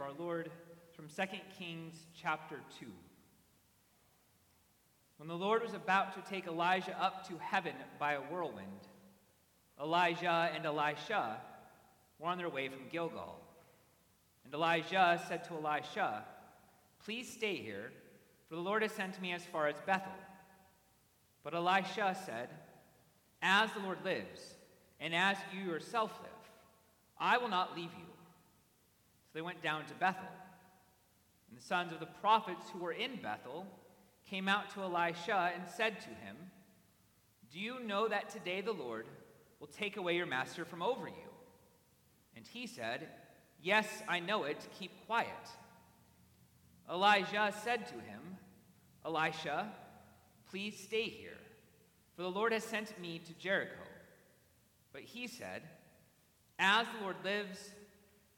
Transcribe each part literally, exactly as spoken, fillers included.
of our Lord from Second Kings chapter two. When the Lord was about to take Elijah up to heaven by a whirlwind, Elijah and Elisha were on their way from Gilgal. And Elijah said to Elisha, "Please stay here, for the Lord has sent me as far as Bethel." But Elisha said, "As the Lord lives, and as you yourself live, I will not leave you." So they went down to Bethel. And the sons of the prophets who were in Bethel came out to Elisha and said to him, "Do you know that today the Lord will take away your master from over you?" And he said, "Yes, I know it. Keep quiet." Elijah said to him, "Elisha, please stay here, for the Lord has sent me to Jericho." But he said, "As the Lord lives,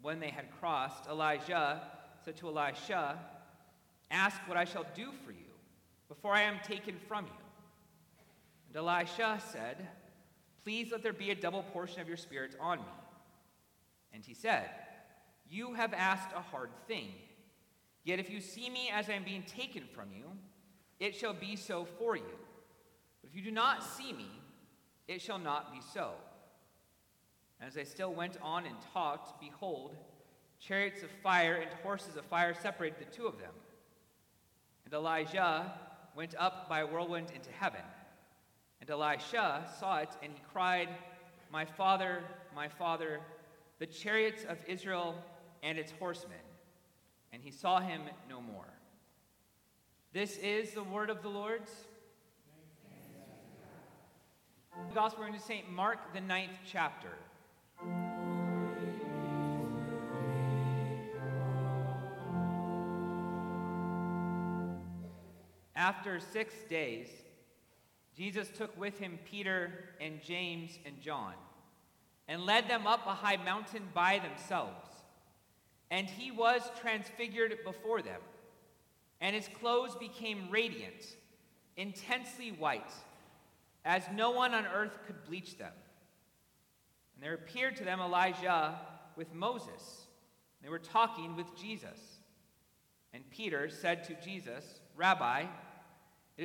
When they had crossed, Elijah said to Elisha, "Ask what I shall do for you before I am taken from you." And Elisha said, "Please let there be a double portion of your spirit on me." And he said, "You have asked a hard thing. Yet if you see me as I am being taken from you, it shall be so for you. But if you do not see me, it shall not be so." And as they still went on and talked, behold, chariots of fire and horses of fire separated the two of them. And Elijah went up by a whirlwind into heaven. And Elisha saw it, and he cried, "My father, my father, the chariots of Israel and its horsemen." And he saw him no more. This is the word of the Lord. The Gospel according to Saint Mark, the ninth chapter. After six days, Jesus took with him Peter and James and John, and led them up a high mountain by themselves. And he was transfigured before them, and his clothes became radiant, intensely white, as no one on earth could bleach them. And there appeared to them Elijah with Moses. They were talking with Jesus. And Peter said to Jesus, "Rabbi, it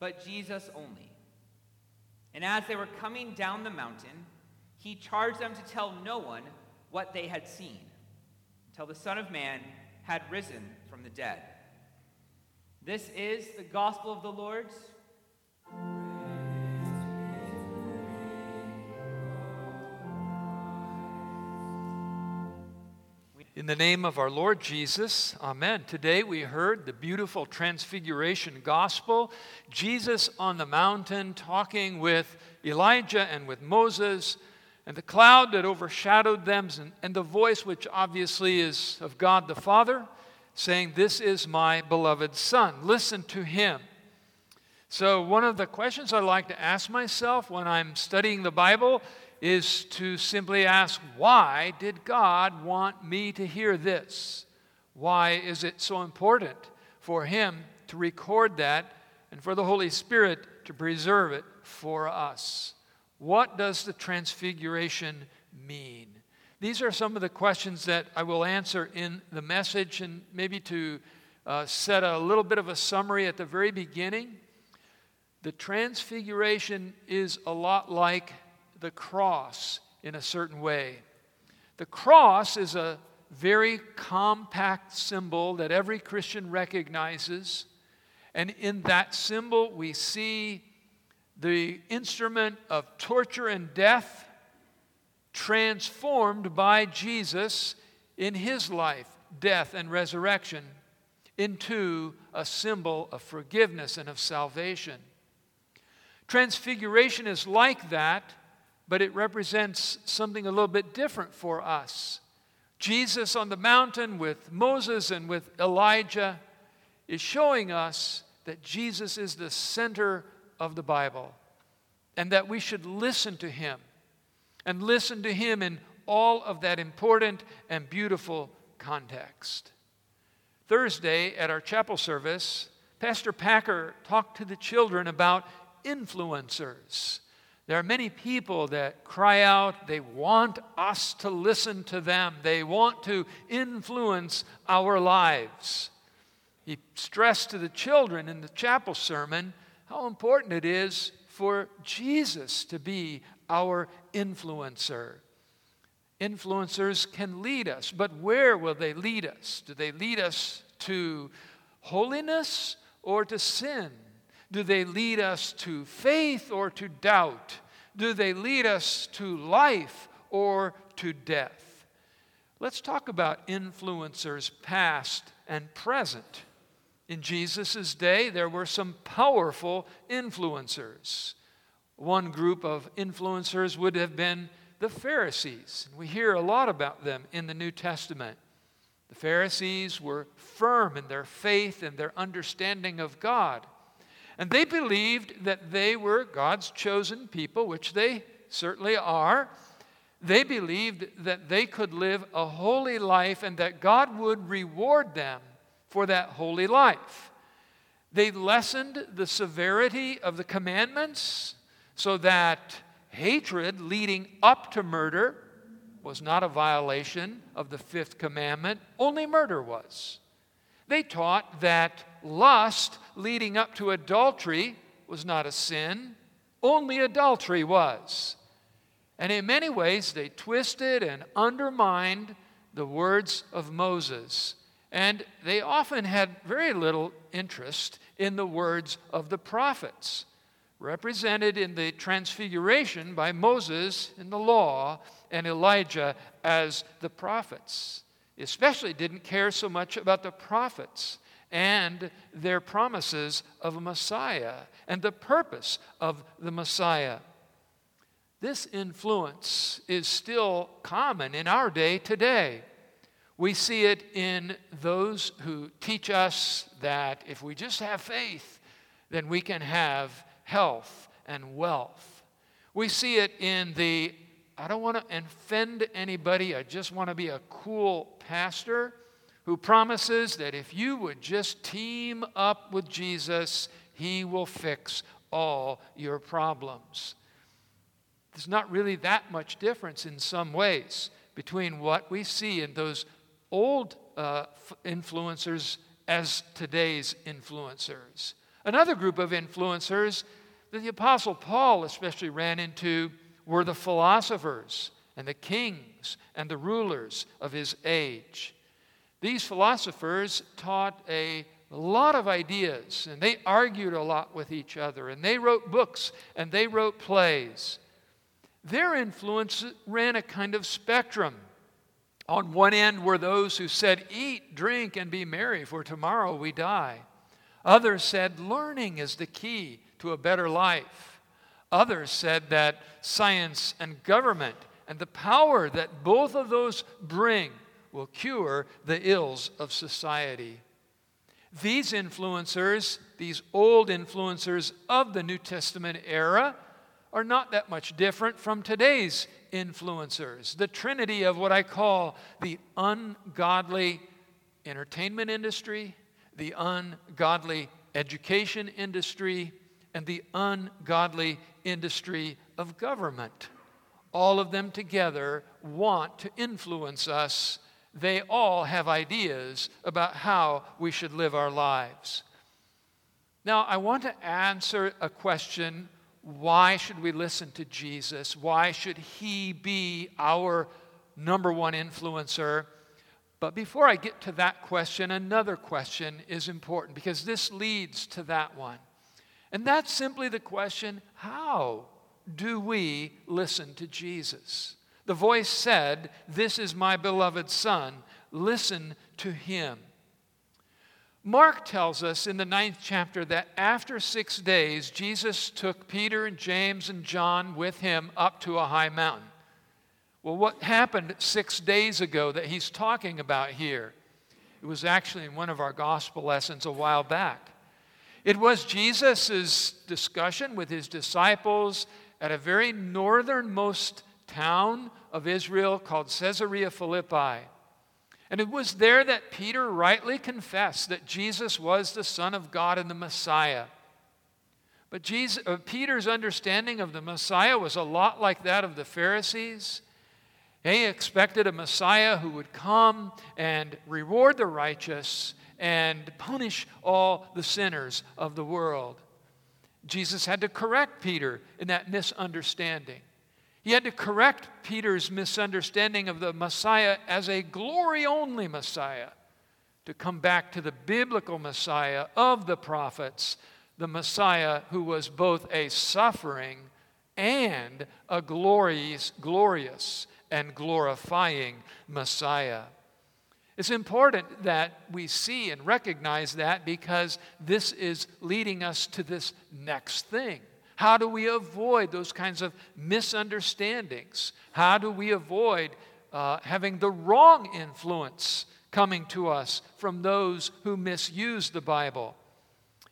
but Jesus only. And as they were coming down the mountain, he charged them to tell no one what they had seen, until the Son of Man had risen from the dead. This is the gospel of the Lord. In the name of our Lord Jesus, amen. Today we heard the beautiful transfiguration gospel. Jesus on the mountain talking with Elijah and with Moses, and the cloud that overshadowed them, and the voice, which obviously is of God the Father, saying, "This is my beloved Son. Listen to him." So one of the questions I like to ask myself when I'm studying the Bible is to simply ask, why did God want me to hear this? Why is it so important for him to record that and for the Holy Spirit to preserve it for us. What does the transfiguration mean? These are some of the questions that I will answer in the message, and maybe to uh, set a little bit of a summary at the very beginning. The transfiguration is a lot like the cross in a certain way. The cross is a very compact symbol that every Christian recognizes. And in that symbol, we see the instrument of torture and death transformed by Jesus in his life, death, and resurrection into a symbol of forgiveness and of salvation. Transfiguration is like that, but it represents something a little bit different for us. Jesus on the mountain with Moses and with Elijah is showing us that Jesus is the center of the Bible and that we should listen to him and listen to him in all of that important and beautiful context. Thursday at our chapel service, Pastor Packer talked to the children about influencers. There are many people that cry out, they want us to listen to them. They want to influence our lives. He stressed to the children in the chapel sermon how important it is for Jesus to be our influencer. Influencers can lead us, but where will they lead us? Do they lead us to holiness or to sin? Do they lead us to faith or to doubt? Do they lead us to life or to death? Let's talk about influencers past and present. In Jesus' day, there were some powerful influencers. One group of influencers would have been the Pharisees. We hear a lot about them in the New Testament. The Pharisees were firm in their faith and their understanding of God. And they believed that they were God's chosen people, which they certainly are. They believed that they could live a holy life and that God would reward them for that holy life. They lessened the severity of the commandments so that hatred leading up to murder was not a violation of the fifth commandment. Only murder was. They taught that lust leading up to adultery was not a sin. Only adultery was. And in many ways, they twisted and undermined the words of Moses. And they often had very little interest in the words of the prophets, represented in the transfiguration by Moses in the law and Elijah as the prophets. Especially didn't care so much about the prophets and their promises of a Messiah and the purpose of the Messiah. This influence is still common in our day today. We see it in those who teach us that if we just have faith, then we can have health and wealth. We see it in the, I don't want to offend anybody, I just want to be a cool pastor, who promises that if you would just team up with Jesus, he will fix all your problems. There's not really that much difference in some ways between what we see in those old uh, influencers as today's influencers. Another group of influencers that the Apostle Paul especially ran into were the philosophers and the kings and the rulers of his age. These philosophers taught a lot of ideas, and they argued a lot with each other, and they wrote books, and they wrote plays. Their influence ran a kind of spectrum. On one end were those who said, "Eat, drink, and be merry, for tomorrow we die." Others said, "Learning is the key to a better life." Others said that science and government and the power that both of those bring will cure the ills of society. These influencers, these old influencers of the New Testament era, are not that much different from today's influencers. The trinity of what I call the ungodly entertainment industry, the ungodly education industry and the ungodly industry of government. All of them together want to influence us. They all have ideas about how we should live our lives. Now, I want to answer a question. Why should we listen to Jesus? Why should he be our number one influencer? But before I get to that question, another question is important because this leads to that one. And that's simply the question, how do we listen to Jesus? The voice said, "This is my beloved Son, listen to him." Mark tells us in the ninth chapter that after six days, Jesus took Peter and James and John with him up to a high mountain. Well, what happened six days ago that he's talking about here? It was actually in one of our gospel lessons a while back. It was Jesus' discussion with his disciples at a very northernmost town of Israel called Caesarea Philippi. And it was there that Peter rightly confessed that Jesus was the Son of God and the Messiah. But Jesus, uh, Peter's understanding of the Messiah was a lot like that of the Pharisees. They expected a Messiah who would come and reward the righteous and punish all the sinners of the world. Jesus had to correct Peter in that misunderstanding. He had to correct Peter's misunderstanding of the Messiah as a glory-only Messiah, to come back to the biblical Messiah of the prophets, the Messiah who was both a suffering and a glorious, glorious and glorifying Messiah. It's important that we see and recognize that because this is leading us to this next thing. How do we avoid those kinds of misunderstandings? How do we avoid uh, having the wrong influence coming to us from those who misuse the Bible?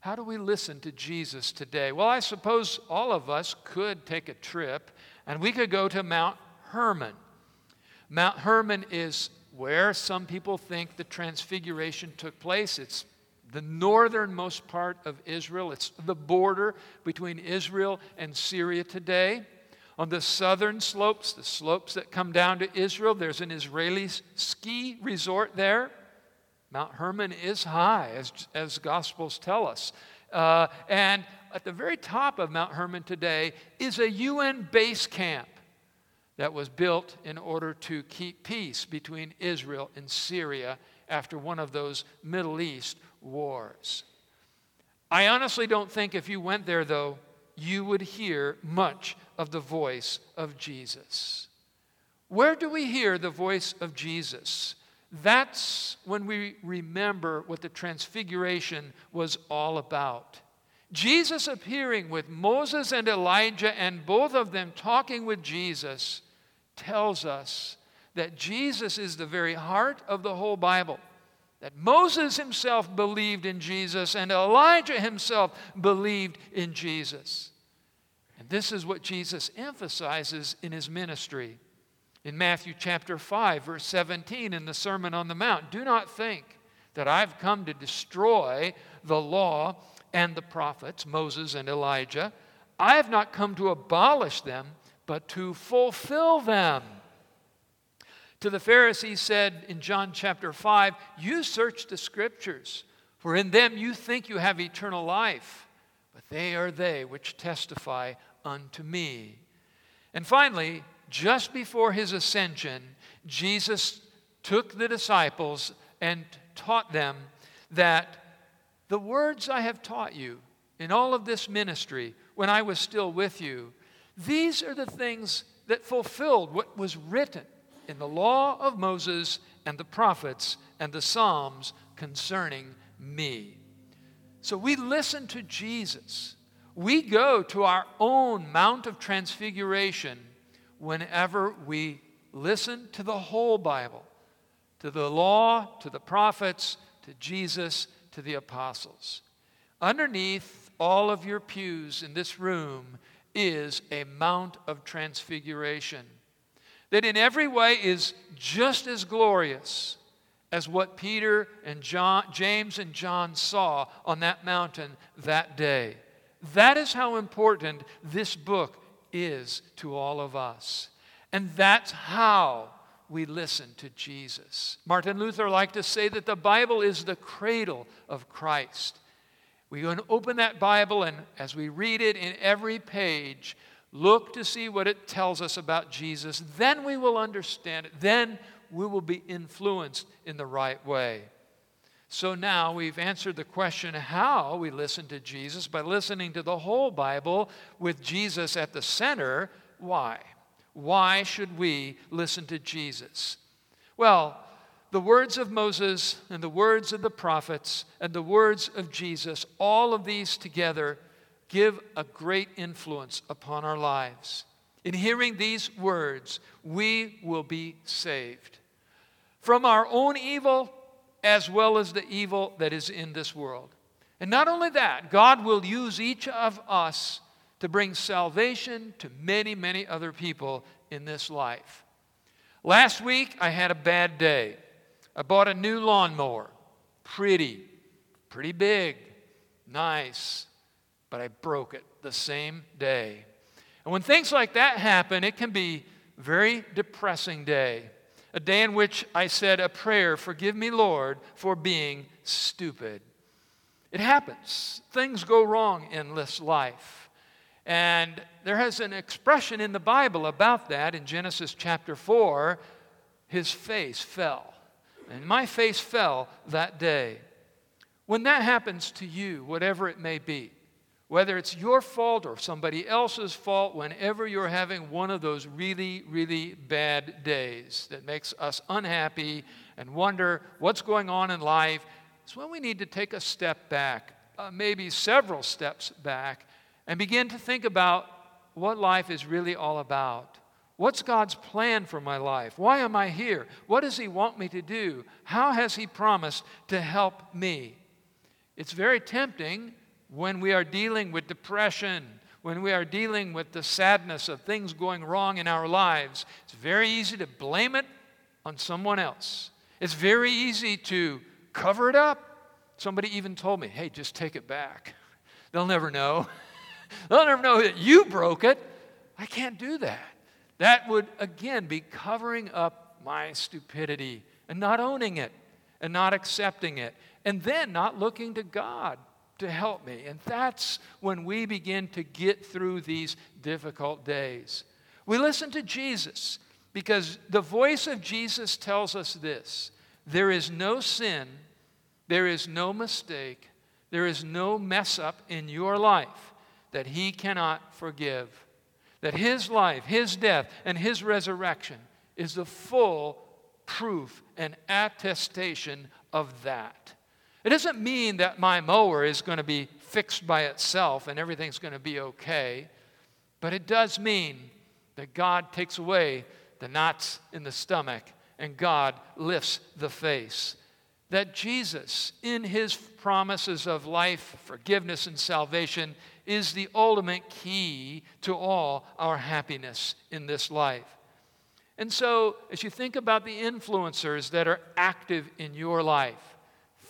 How do we listen to Jesus today? Well, I suppose all of us could take a trip and we could go to Mount Hermon. Mount Hermon is where some people think the transfiguration took place. It's the northernmost part of Israel. It's the border between Israel and Syria today. On the southern slopes, the slopes that come down to Israel, there's an Israeli ski resort there. Mount Hermon is high, as, as Gospels tell us. Uh, and at the very top of Mount Hermon today is a U N base camp that was built in order to keep peace between Israel and Syria after one of those Middle East wars. I honestly don't think if you went there, though, you would hear much of the voice of Jesus. Where do we hear the voice of Jesus? That's when we remember what the transfiguration was all about. Jesus appearing with Moses and Elijah and both of them talking with Jesus tells us that Jesus is the very heart of the whole Bible. That Moses himself believed in Jesus and Elijah himself believed in Jesus. And this is what Jesus emphasizes in his ministry. In Matthew chapter five, verse seventeen, in the Sermon on the Mount, "Do not think that I've come to destroy the law and the prophets," Moses and Elijah. "I have not come to abolish them, but to fulfill them." To the Pharisees said in John chapter five, "You search the scriptures, for in them you think you have eternal life, but they are they which testify unto me." And finally, just before his ascension, Jesus took the disciples and taught them that the words I have taught you in all of this ministry when I was still with you, these are the things that fulfilled what was written in the law of Moses and the prophets and the Psalms concerning me. So we listen to Jesus. We go to our own Mount of Transfiguration whenever we listen to the whole Bible, to the law, to the prophets, to Jesus, to the apostles. Underneath all of your pews in this room is a Mount of Transfiguration that in every way is just as glorious as what Peter and John, James and John saw on that mountain that day. That is how important this book is to all of us. And that's how we listen to Jesus. Martin Luther liked to say that the Bible is the cradle of Christ. We go and open that Bible, and as we read it in every page, look to see what it tells us about Jesus. Then we will understand it. Then we will be influenced in the right way. So now we've answered the question how we listen to Jesus by listening to the whole Bible with Jesus at the center. Why? Why should we listen to Jesus? Well, the words of Moses and the words of the prophets and the words of Jesus, all of these together give a great influence upon our lives. In hearing these words, we will be saved from our own evil as well as the evil that is in this world. And not only that, God will use each of us to bring salvation to many, many other people in this life. Last week, I had a bad day. I bought a new lawnmower. Pretty, pretty big, nice, but I broke it the same day. And when things like that happen, it can be a very depressing day. A day in which I said a prayer, forgive me, Lord, for being stupid. It happens. Things go wrong in this life. And there has an expression in the Bible about that. In Genesis chapter four, his face fell. And my face fell that day. When that happens to you, whatever it may be, whether it's your fault or somebody else's fault, whenever you're having one of those really, really bad days that makes us unhappy and wonder what's going on in life, it's when we need to take a step back, uh, maybe several steps back, and begin to think about what life is really all about. What's God's plan for my life? Why am I here? What does He want me to do? How has He promised to help me? It's very tempting when we are dealing with depression, when we are dealing with the sadness of things going wrong in our lives, it's very easy to blame it on someone else. It's very easy to cover it up. Somebody even told me, hey, just take it back. They'll never know. They'll never know that you broke it. I can't do that. That would, again, be covering up my stupidity and not owning it and not accepting it and then not looking to God to help me. And that's when we begin to get through these difficult days. We listen to Jesus because the voice of Jesus tells us this: there is no sin, there is no mistake, there is no mess up in your life that He cannot forgive. That His life, His death, and His resurrection is the full proof and attestation of that. It doesn't mean that my mower is going to be fixed by itself and everything's going to be okay, but it does mean that God takes away the knots in the stomach and God lifts the face. That Jesus, in His promises of life, forgiveness, and salvation, is the ultimate key to all our happiness in this life. And so, as you think about the influencers that are active in your life,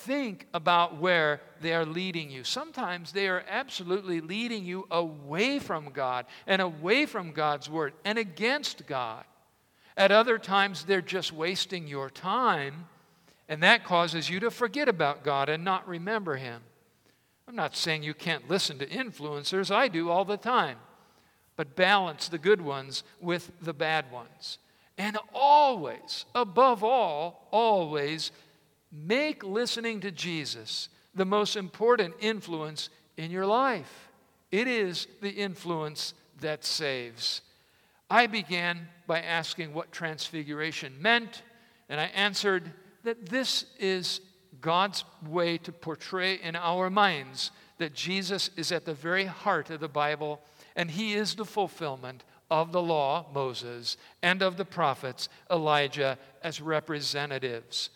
think about where they are leading you. Sometimes they are absolutely leading you away from God and away from God's Word and against God. At other times, they're just wasting your time, and that causes you to forget about God and not remember Him. I'm not saying you can't listen to influencers. I do all the time. But balance the good ones with the bad ones. And always, above all, always, make listening to Jesus the most important influence in your life. It is the influence that saves. I began by asking what transfiguration meant, and I answered that this is God's way to portray in our minds that Jesus is at the very heart of the Bible, and He is the fulfillment of the law, Moses, and of the prophets, Elijah, as representatives.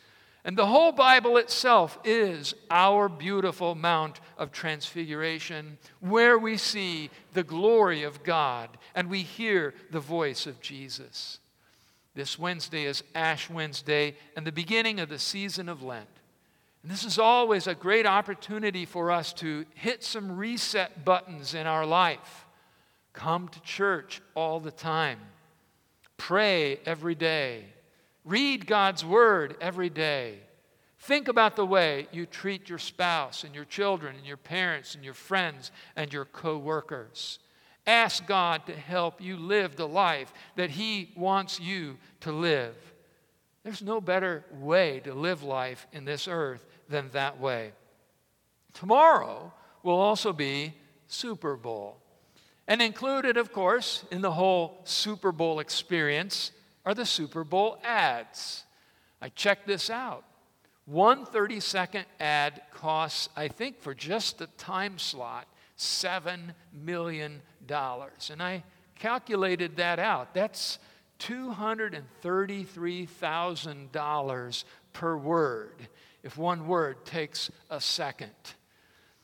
And the whole Bible itself is our beautiful Mount of Transfiguration, where we see the glory of God and we hear the voice of Jesus. This Wednesday is Ash Wednesday and the beginning of the season of Lent. And this is always a great opportunity for us to hit some reset buttons in our life. Come to church all the time. Pray every day. Read God's Word every day. Think about the way you treat your spouse and your children and your parents and your friends and your co-workers. Ask God to help you live the life that He wants you to live. There's no better way to live life in this earth than that way. Tomorrow will also be Super Bowl. And included, of course, in the whole Super Bowl experience are the Super Bowl ads. I checked this out. One thirty-second ad costs, I think, for just the time slot, seven million dollars. And I calculated that out. That's two hundred thirty-three thousand dollars per word, if one word takes a second.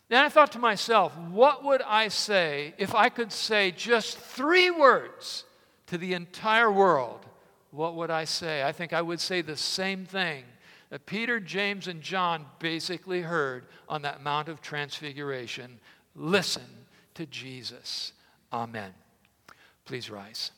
Then I thought to myself, what would I say if I could say just three words to the entire world? What would I say? I think I would say the same thing that Peter, James, and John basically heard on that Mount of Transfiguration. Listen to Jesus. Amen. Please rise.